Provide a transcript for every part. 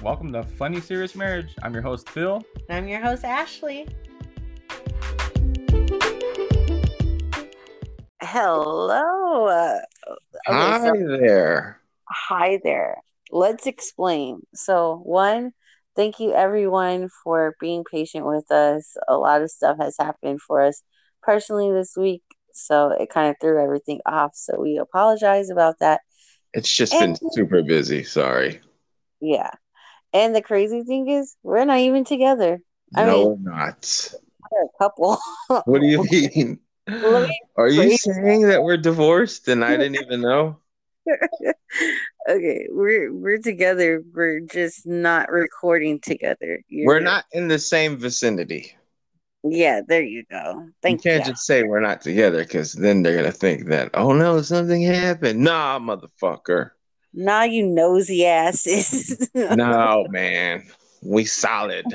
Welcome to Funny Serious Marriage. I'm your host, Phil. And I'm your host, Ashley. Hello. Hi there. Let's explain. So, one, thank you everyone for being patient with us. A lot of stuff has happened for us personally this week, so it kind of threw everything off. So we apologize about that. It's just been super busy. Sorry. Yeah. And the crazy thing is, we're not even together. We're not. We're a couple. What do you mean? Are you saying that we're divorced and I didn't even know? Okay, we're together. We're just not recording together. We're not in the same vicinity. Yeah, there you go. Thank you. You can't just say we're not together, because then they're gonna think that, oh no, something happened. Nah, motherfucker. Nah, you nosy asses. No, man, we solid.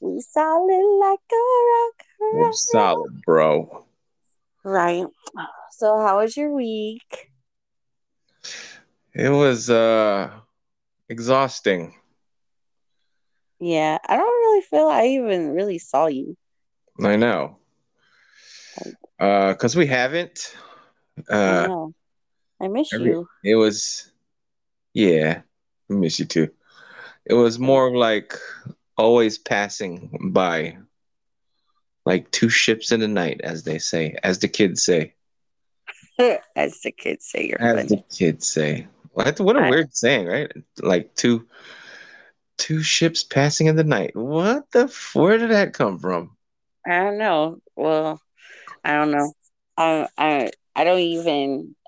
We solid like a rock. We're solid, bro. Right. So, how was your week? It was exhausting. Yeah, I don't really feel I even really saw you. I know. Because we haven't. I know. I miss you. It was, yeah, I miss you too. It was more of like always passing by, like two ships in a night, as they say, as the kids say. As the kids say, you're funny. As the kids say. What a weird saying, right? Like two ships passing in the night. What the? Where did that come from? I don't know. Well, I don't know.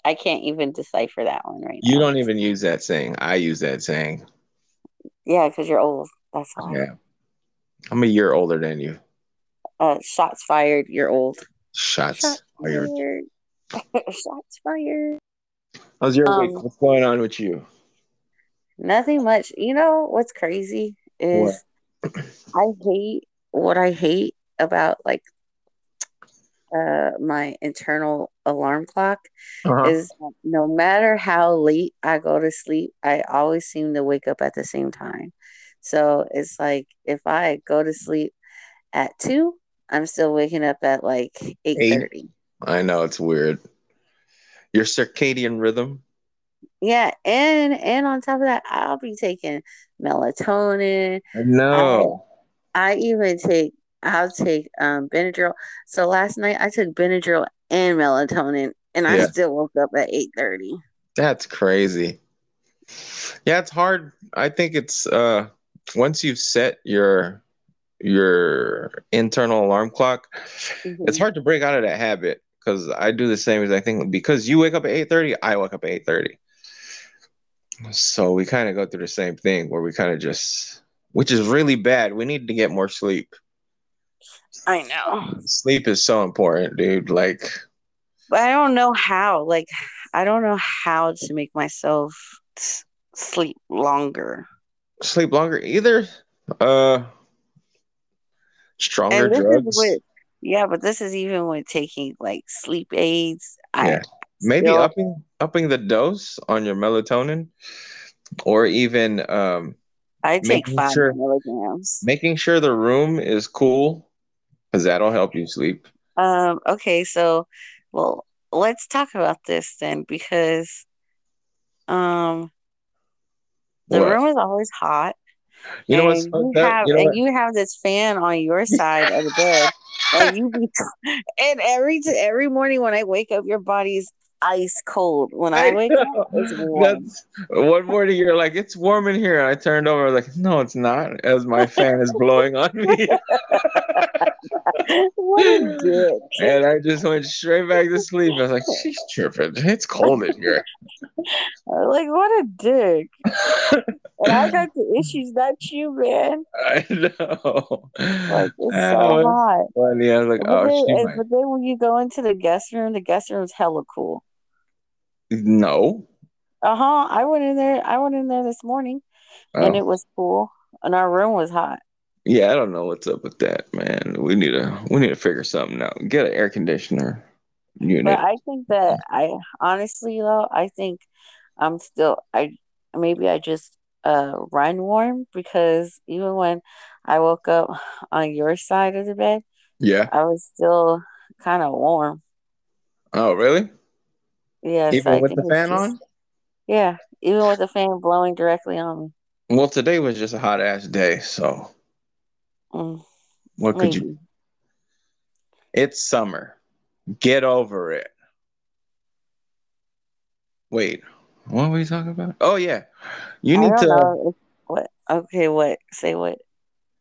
I can't even decipher that one right now. You don't even use that saying. I use that saying. Yeah, because you're old. That's all. Yeah. I'm a year older than you. Shots fired. You're old. Shots fired. Shots fired. How's your week? What's going on with you? Nothing much. You know what's crazy is what? I hate what I hate about my internal alarm clock is no matter how late I go to sleep, I always seem to wake up at the same time. So it's like if I go to sleep at 2, I'm still waking up at 8:30. I know, it's weird. Your circadian rhythm. Yeah, and on top of that, I'll be taking melatonin. No. I'll take Benadryl. So last night I took Benadryl and melatonin, and I still woke up at 8:30. That's crazy. Yeah, it's hard. I think it's once you've set your internal alarm clock, it's hard to break out of that habit. Because I do the same exact thing. Because you wake up at 8:30, I wake up at 8:30. So we kind of go through the same thing where we kind of just, which is really bad. We need to get more sleep. I know. Sleep is so important, dude. But I don't know how. I don't know how to make myself sleep longer. Sleep longer either. Stronger drugs. Yeah, but this is even with taking sleep aids. Yeah. Maybe upping the dose on your melatonin, or even I take 5 milligrams. Making sure the room is cool, because that'll help you sleep. Okay, so let's talk about this then, because the room is always hot. You know what's fucked up? You have this fan on your side of the bed. And every morning when I wake up, your body's ice cold. When I wake up, it's warm. One morning you're like, "It's warm in here," and I turned over, "No, it's not," as my fan is blowing on me. What a dick! And I just went straight back to sleep. I was like, "She's tripping. It's cold in here." What a dick! And I got the issues, not you, man. I know. It's so hot. Funny. I was like, but then when you go into the guest room's hella cool. No. I went in there this morning, and it was cool, and our room was hot. Yeah, I don't know what's up with that, man. We need to figure something out. Get an air conditioner unit. But I think that I honestly, though, I think I'm still. I maybe I just run warm, because even when I woke up on your side of the bed, yeah, I was still kind of warm. Oh, really? Yeah. Even with the fan on? Yeah. Even with the fan blowing directly on me. Well, today was just a hot ass day, so what could you? It's summer. Get over it. Wait, what were you talking about? Oh yeah, you need to. Know. What? Okay, what? Say what?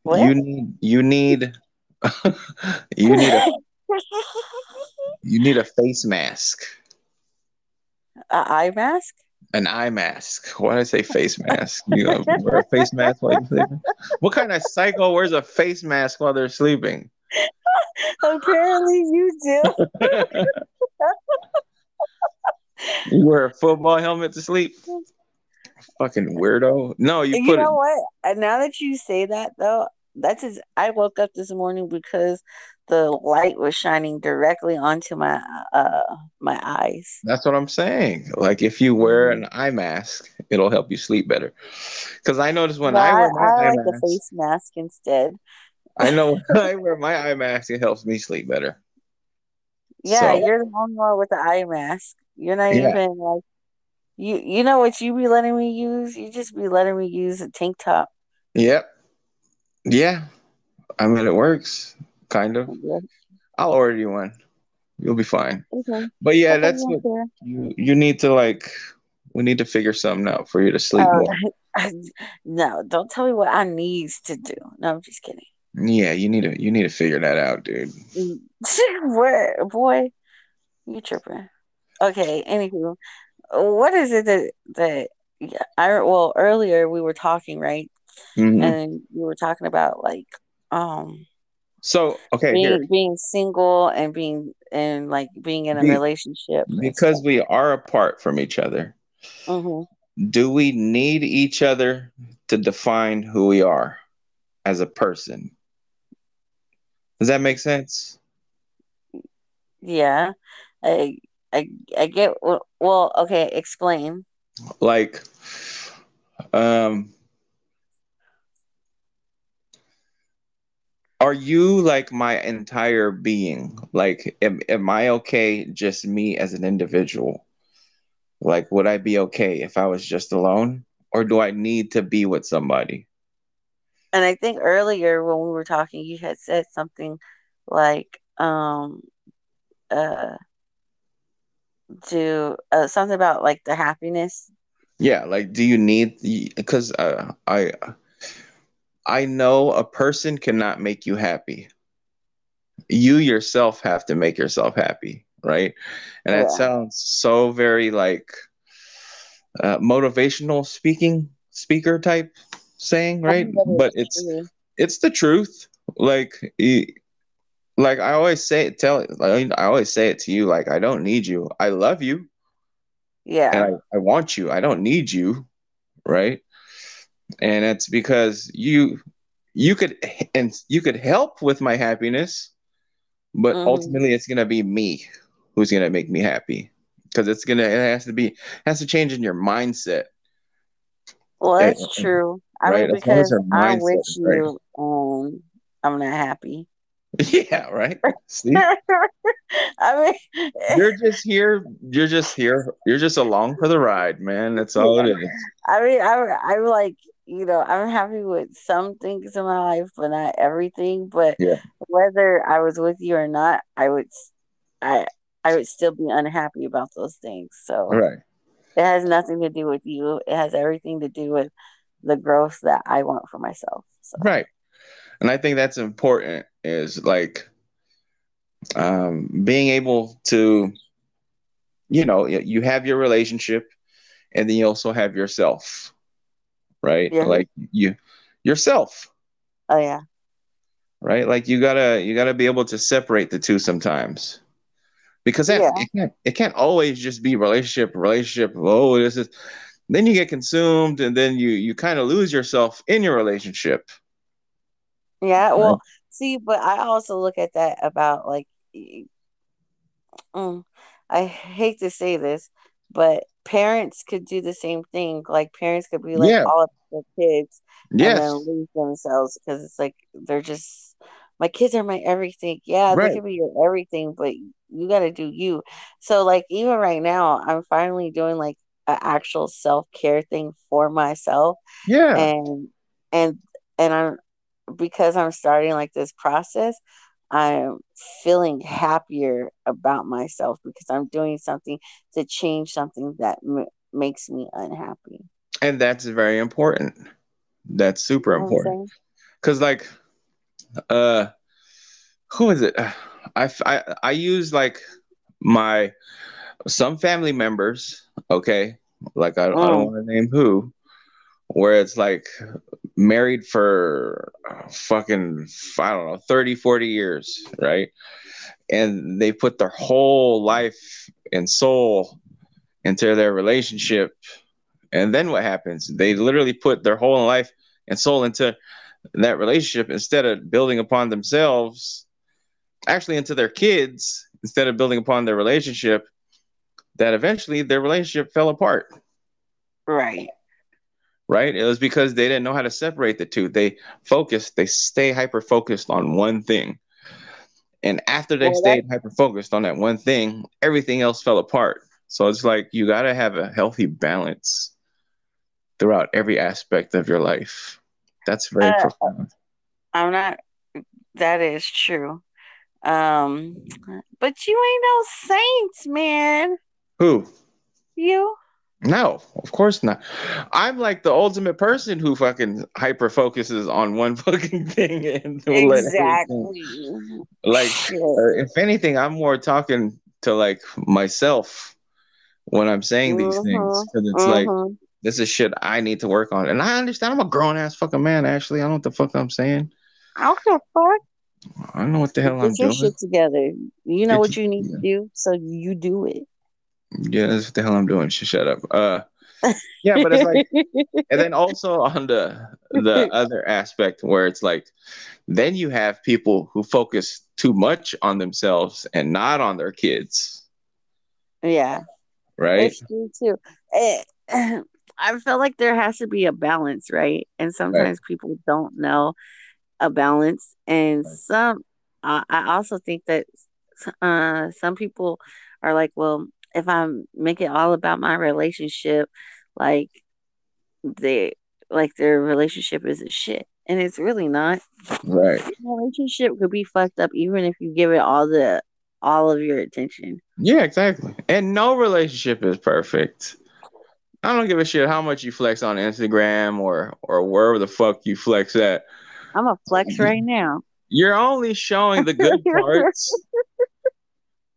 What? You need. You need a face mask. An eye mask. An eye mask. Why did I say face mask? You wear a face mask while you're sleeping. What kind of psycho wears a face mask while they're sleeping? Apparently you do. You wear a football helmet to sleep? Fucking weirdo. No, you put it. You know what? Now that you say that, though, I woke up this morning because the light was shining directly onto my eyes. That's what I'm saying. Like, if you wear an eye mask, it'll help you sleep better. Because I noticed when I wear my eye mask. I like a face mask instead. I know when I wear my eye mask, it helps me sleep better. Yeah, so, you're the one more with the eye mask. You're not even like you know what you be letting me use? You just be letting me use a tank top. Yep. Yeah. I mean, it works. Kind of. Yeah. I'll order you one. You'll be fine. Okay. But yeah, that's what you need to, like, we need to figure something out for you to sleep more. No, don't tell me what I need to do. No, I'm just kidding. Yeah, you need to figure that out, dude. What, boy? You tripping. Okay, anywho, what is it that earlier we were talking, right? Mm-hmm. And we were talking about, like, so okay, being single and being in a relationship, because we are apart from each other. Mm-hmm. Do we need each other to define who we are as a person? Does that make sense? Yeah. I get. Well, okay, explain. Like, are you like my entire being? Like, am I okay just me as an individual? Like, would I be okay if I was just alone? Or do I need to be with somebody? And I think earlier when we were talking, you had said something like, do something about, like, the happiness. Yeah, like, do you need, because I know a person cannot make you happy. You yourself have to make yourself happy, right? And that sounds so very like motivational speaker type saying, right? But it's the truth. Like, like I always say it, I always say it to you. Like, I don't need you. I love you. Yeah. And I want you. I don't need you. Right. And it's because you could help with my happiness, but ultimately it's going to be me who's going to make me happy. Cause it has to change in your mindset. Well, that's true. Right? I mean, because I'm with you, I'm not happy. Yeah, right. See? I mean, you're just here. You're just along for the ride, man. That's all it is. I mean, I'm like, you know, I'm happy with some things in my life, but not everything. But whether I was with you or not, I would still be unhappy about those things. So right. It has nothing to do with you. It has everything to do with the growth that I want for myself. So. Right. And I think that's important, is like being able to, you know, you have your relationship and then you also have yourself, right? Yeah. Like yourself. Oh yeah. Right. Like you gotta be able to separate the two sometimes, because it can't always just be relationship. Oh, this is, then you get consumed and then you kind of lose yourself in your relationship. Yeah, well, see, but I also look at that about, like, I hate to say this, but parents could do the same thing. Like, parents could be like all of their kids and then lose themselves, because it's like, they're just, my kids are my everything. Yeah, right. They could be your everything, but you got to do you. So, like, even right now, I'm finally doing like an actual self-care thing for myself. Yeah. And I'm, because I'm starting like this process, I'm feeling happier about myself because I'm doing something to change something that makes me unhappy. And that's very important. That's super important. Because, like, who is it? I use like some family members. Okay. Like, I don't want to name who, where it's like married for fucking, I don't know, 30, 40 years, right? And they put their whole life and soul into their relationship. And then what happens? They literally put their whole life and soul into that relationship instead of building upon themselves, actually into their kids, instead of building upon their relationship, that eventually their relationship fell apart. Right. Right. It was because they didn't know how to separate the two. They stay hyper focused on one thing. And after they stayed hyper focused on that one thing, everything else fell apart. So it's like, you got to have a healthy balance throughout every aspect of your life. That's very profound. That is true. But you ain't no saints, man. Who? You. No, of course not. I'm like the ultimate person who fucking hyper focuses on one fucking thing. And exactly. Like, if anything, I'm more talking to like myself when I'm saying these things, because it's like, this is shit I need to work on. And I understand. I'm a grown ass fucking man, Ashley. I don't know what the fuck I'm saying. I don't know what the fuck. I don't know what the hell I'm doing. Get your shit together. You know what you need to do, so you do it. Yeah, that's what the hell I'm doing. Shut up. Yeah, but it's like, and then also on the other aspect where it's like, then you have people who focus too much on themselves and not on their kids. Yeah. Right? It's true too. I feel like there has to be a balance, right? And sometimes people don't know a balance. And I also think that some people are like, well, if I make it all about my relationship, like their relationship is a shit, and it's really not. Right. Your relationship could be fucked up even if you give it all of your attention. Yeah, exactly. And no relationship is perfect. I don't give a shit how much you flex on Instagram or wherever the fuck you flex at. I'm a flex right now. You're only showing the good parts.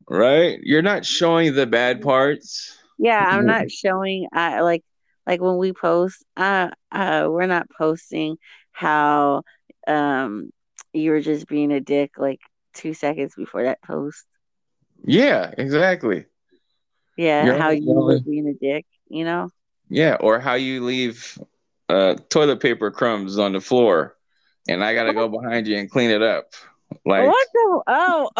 Right? You're not showing the bad parts. Yeah, I'm not showing. I like when we post, we're not posting how you were just being a dick like 2 seconds before that post. Yeah, exactly. Yeah, you're how you were being a dick, you know? Yeah, or how you leave toilet paper crumbs on the floor and I got to go behind you and clean it up. Like, what the? Oh,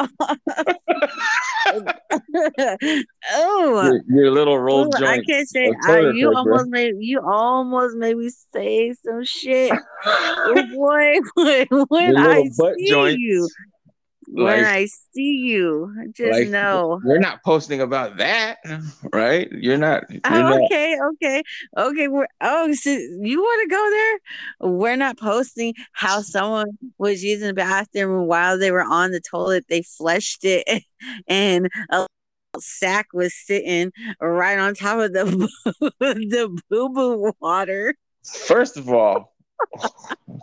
oh! Your little roll joint. I can't say. You almost made me say some shit. When I see you, just like, know you're not posting about that, right? You're not. Okay. So you want to go there? We're not posting how someone was using the bathroom while they were on the toilet. They flushed it, and a sack was sitting right on top of the boo boo water. First of all.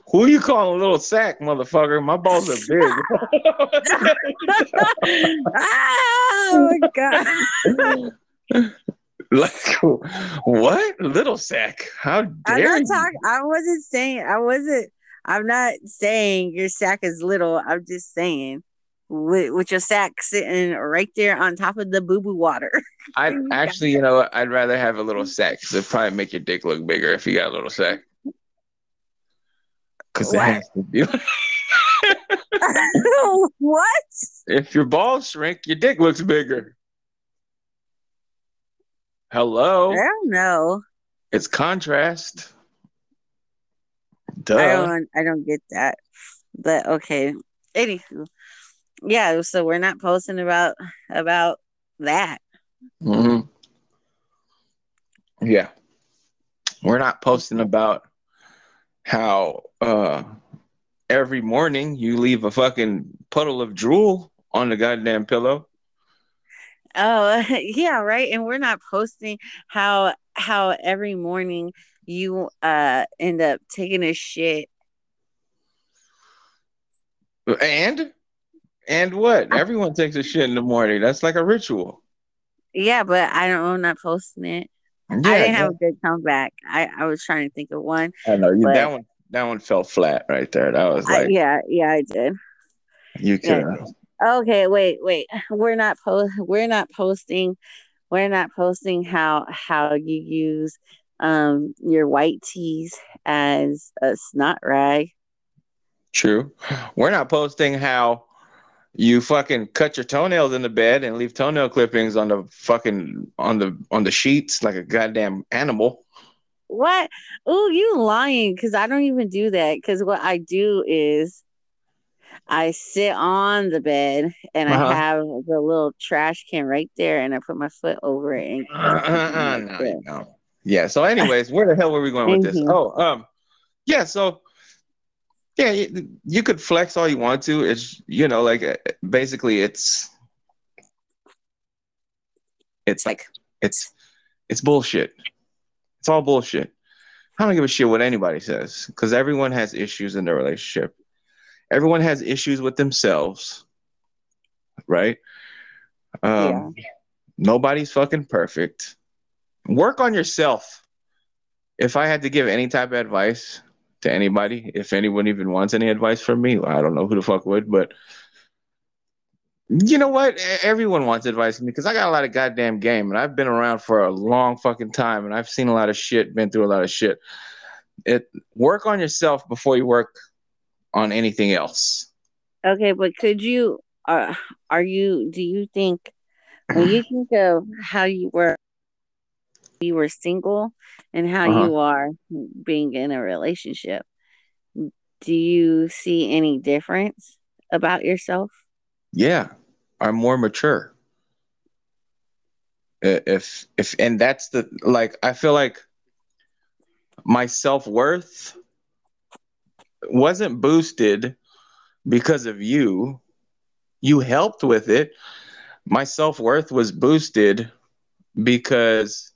Who you calling a little sack, motherfucker? My balls are big. Oh my god! Like, what? Little sack? How dare you? I'm not saying your sack is little. I'm just saying with your sack sitting right there on top of the boo boo water. I actually, you know, I'd rather have a little sack because it'd probably make your dick look bigger if you got a little sack. Because it has to be. What? If your balls shrink, your dick looks bigger. Hello? I don't know. It's contrast. Duh. I don't get that. But okay. Anywho. Yeah, so we're not posting about that. Mm-hmm. Yeah. We're not posting about how every morning you leave a fucking puddle of drool on the goddamn pillow. Oh, yeah, right. And we're not posting how every morning you end up taking a shit. And what? Everyone takes a shit in the morning. That's like a ritual. Yeah, but I'm not posting it. Yeah, I didn't have a good comeback. I was trying to think of one. I know that one fell flat right there. That was like I did. You can. Yeah. Okay, wait. We're not posting how you use your white teas as a snot rag. True. We're not posting how you fucking cut your toenails in the bed and leave toenail clippings on the fucking on the sheets like a goddamn animal. What? Oh, you lying? Because I don't even do that. Because what I do is I sit on the bed and I have the little trash can right there, and I put my foot over it. And no. Yeah. So, anyways, where the hell were we going with this? Oh, yeah. So. Yeah, you could flex all you want to. It's, you know, like basically it's bullshit. It's all bullshit. I don't give a shit what anybody says because everyone has issues in their relationship. Everyone has issues with themselves, right? Nobody's fucking perfect. Work on yourself. If I had to give any type of advice to anybody, if anyone even wants any advice from me, I don't know who the fuck would, but you know what? Everyone wants advice from me because I got a lot of goddamn game and I've been around for a long fucking time and I've seen a lot of shit, been through a lot of shit. Work on yourself before you work on anything else. Okay, but could you, do you think, when you think of how you were single and how you are being in a relationship, do you see any difference about yourself? Yeah, I'm more mature. If and that's the, like, I feel like my self-worth wasn't boosted because of you. You helped with it. My self-worth was boosted because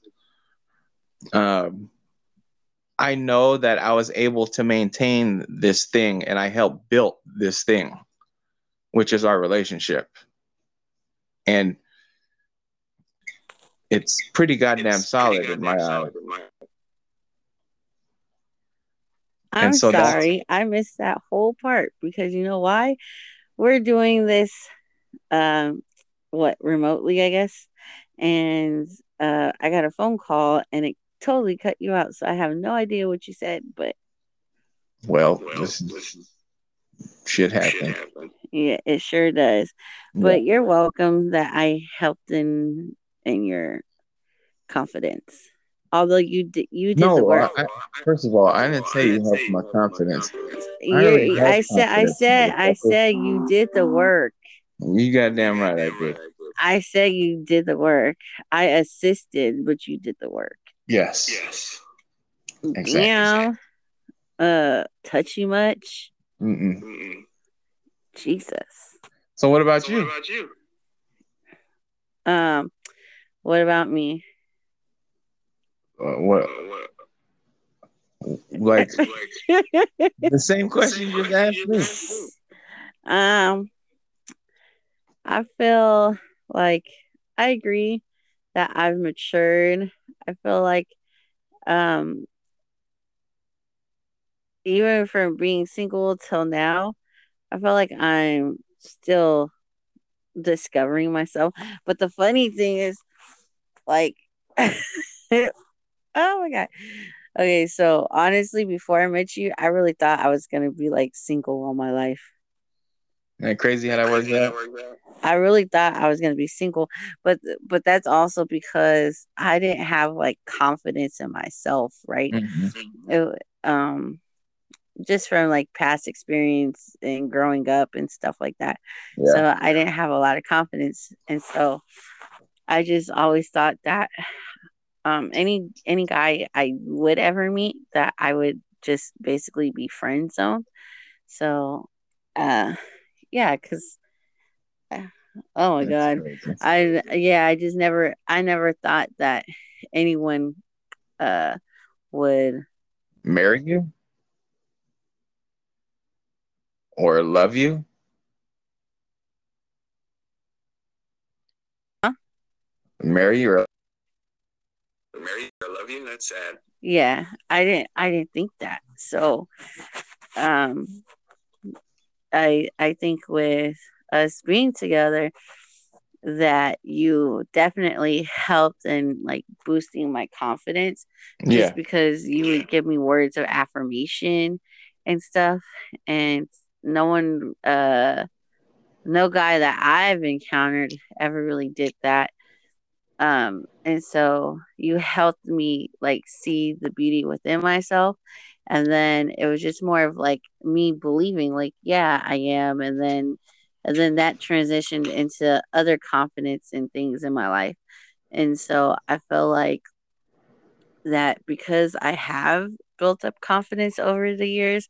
I know that I was able to maintain this thing and I helped build this thing, which is our relationship. And it's pretty goddamn solid in my eyes. I'm sorry. I missed that whole part because you know why? We're doing this, remotely, I guess. And I got a phone call and it totally cut you out, so I have no idea what you said, but this shit happened. Yeah, it sure does. Yeah. But you're welcome that I helped in your confidence. Although you did the work. First of all, I didn't say you helped my confidence. I said you did the work. You goddamn right I did. I said you did the work. I assisted, but you did the work. Yes. Exactly. Yeah. Touchy much. Mm-mm. Jesus. So what about you? What about me? What? Like the same question you just asked me. I feel like I agree that I've matured. I feel like even from being single till now, I feel like I'm still discovering myself. But the funny thing is, like, oh my God. Okay, so honestly, before I met you, I really thought I was going to be like single all my life. Isn't that crazy how that works out? I really thought I was going to be single, but that's also because I didn't have like confidence in myself, right? Mm-hmm. It, just from like past experience and growing up and stuff like that. Yeah. So I didn't have a lot of confidence. And so I just always thought that any guy I would ever meet that I would just basically be friend zoned. So yeah, because oh my God, crazy. I never thought that anyone would marry you or love you. Huh? Marry you or love you. That's sad. Yeah, I didn't think that. So I think with us being together that you definitely helped in like boosting my confidence, just because you would give me words of affirmation and stuff, and no one no guy that I've encountered ever really did that, and so you helped me like see the beauty within myself. And then it was just more of like me believing like, yeah, I am. And then that transitioned into other confidence and things in my life. And so I feel like that because I have built up confidence over the years,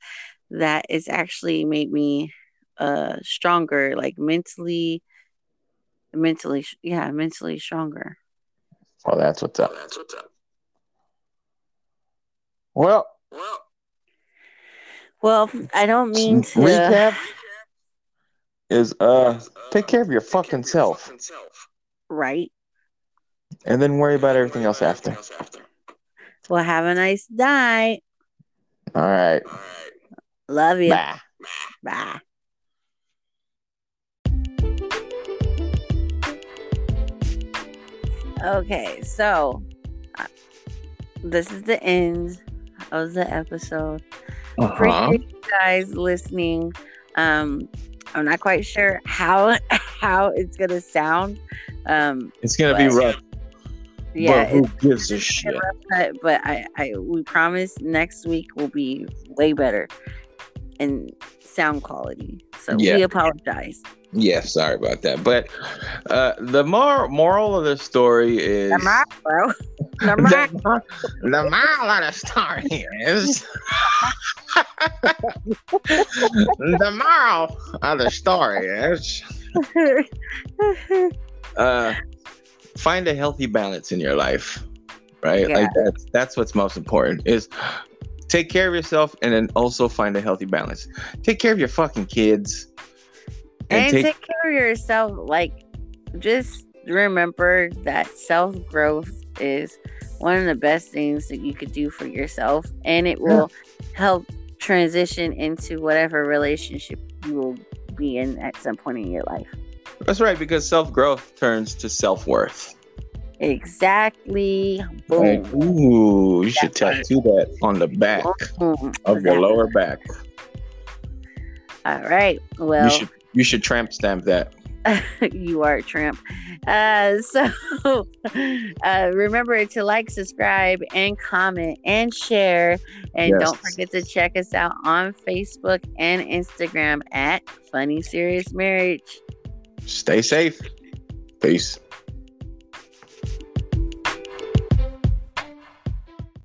that it's actually made me stronger, like mentally stronger. Well, that's what's up. Well, I don't mean to. Recap is take care of your fucking self, right? And then worry about everything else after. Well, have a nice night. All right. Love you. Bye. Bye. Okay, so this is the end of the episode. Appreciate you guys listening. I'm not quite sure how it's gonna sound. It's gonna be rough. Yeah, but who gives a shit? But we promise next week will be way better in sound quality. So we apologize. Yeah, sorry about that. But the moral of the story is the moral of the story is the moral of the story is find a healthy balance in your life, right? Yeah. Like that's what's most important is take care of yourself, and then also find a healthy balance. Take care of your fucking kids. And take care of yourself. Like, just remember that self-growth is one of the best things that you could do for yourself. And it will help transition into whatever relationship you will be in at some point in your life. That's right, because self-growth turns to self-worth. Exactly. Boom. Like, ooh, you should tattoo that on the back of your lower back. All right. Well, you should tramp stamp that. You are a tramp. So remember to like, subscribe, and comment, and share. And don't forget to check us out on Facebook and Instagram at Funny Serious Marriage. Stay safe. Peace.